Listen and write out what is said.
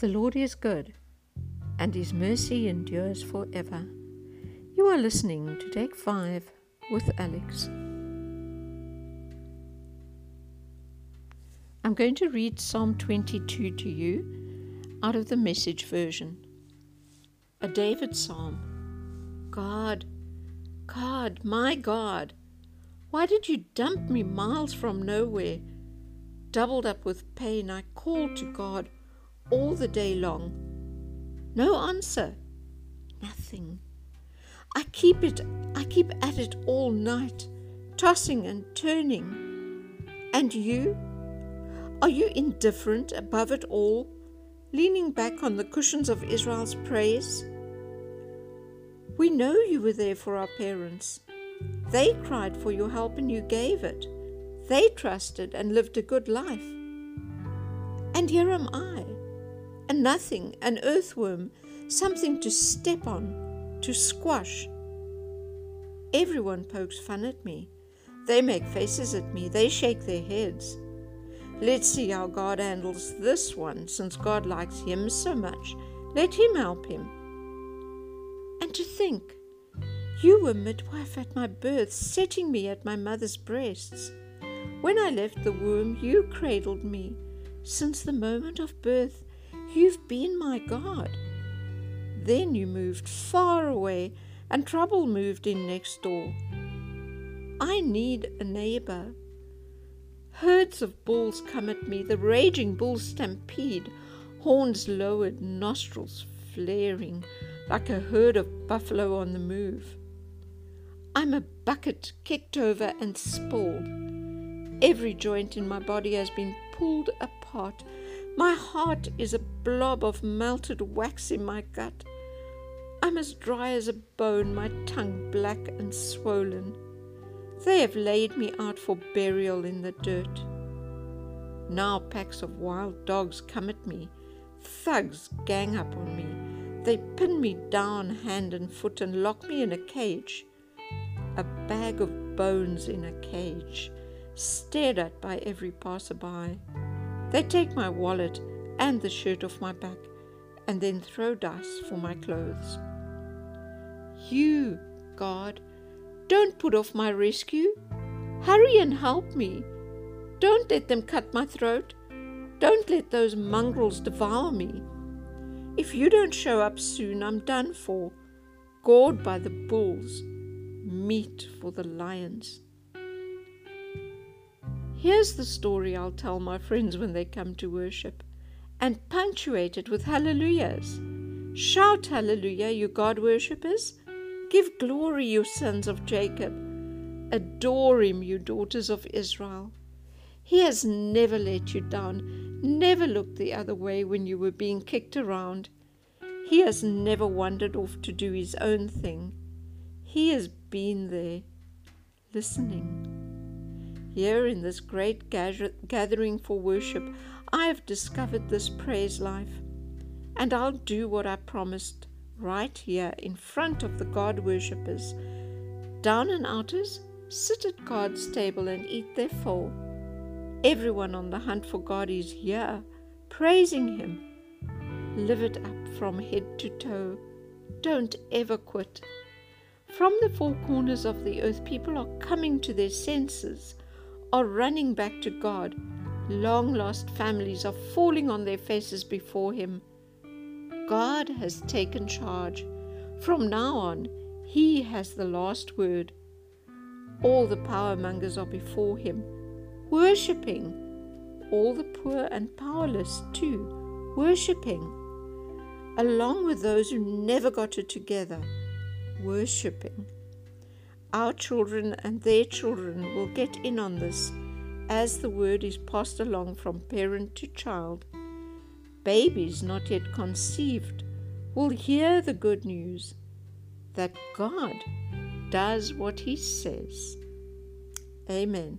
The Lord is good, and His mercy endures forever. You are listening to Take 5 with Alex. I'm going to read Psalm 22 to you out of the Message version. A David psalm. God, my God, why did you dump me miles from nowhere? Doubled up with pain, I called to God all the day long. No answer. Nothing. I keep at it all night, tossing and turning. And you? Are you indifferent above it all, leaning back on the cushions of Israel's praise? We know you were there for our parents. They cried for your help and you gave it. They trusted and lived a good life. And here am I, a nothing, an earthworm, something to step on, to squash. Everyone pokes fun at me. They make faces at me. They shake their heads. Let's see how God handles this one, since God likes him so much. Let him help him. And to think, you were midwife at my birth, setting me at my mother's breasts. When I left the womb, you cradled me. Since the moment of birth, you've been my God. Then you moved far away, and trouble moved in next door. I need a neighbor. Herds of bulls come at me, the raging bull stampede, horns lowered, nostrils flaring, like a herd of buffalo on the move. I'm a bucket kicked over and spilled. Every joint in my body has been pulled apart. My heart is a blob of melted wax in my gut. I'm as dry as a bone, my tongue black and swollen. They have laid me out for burial in the dirt. Now packs of wild dogs come at me. Thugs gang up on me. They pin me down hand and foot and lock me in a cage. A bag of bones in a cage. Stared at by every passerby. They take my wallet and the shirt off my back and then throw dice for my clothes. You, God, don't put off my rescue. Hurry and help me. Don't let them cut my throat. Don't let those mongrels devour me. If you don't show up soon, I'm done for. Gored by the bulls, meat for the lions. Here's the story I'll tell my friends when they come to worship, and punctuate it with hallelujahs. Shout hallelujah, you God worshippers. Give glory, you sons of Jacob. Adore him, you daughters of Israel. He has never let you down, never looked the other way when you were being kicked around. He has never wandered off to do his own thing. He has been there, listening. Here in this great gathering for worship, I have discovered this praise life, and I'll do what I promised right here in front of the God worshippers. Down and outers, sit at God's table and eat their fill. Everyone on the hunt for God is here, praising Him. Live it up from head to toe. Don't ever quit. From the four corners of the earth, people are coming to their senses. Are running back to God. Long-lost families are falling on their faces before Him. God has taken charge. From now on, He has the last word. All the powermongers are before Him, worshipping. All the poor and powerless too, worshipping. Along with those who never got it together, worshipping. Our children and their children will get in on this as the word is passed along from parent to child. Babies not yet conceived will hear the good news that God does what He says. Amen.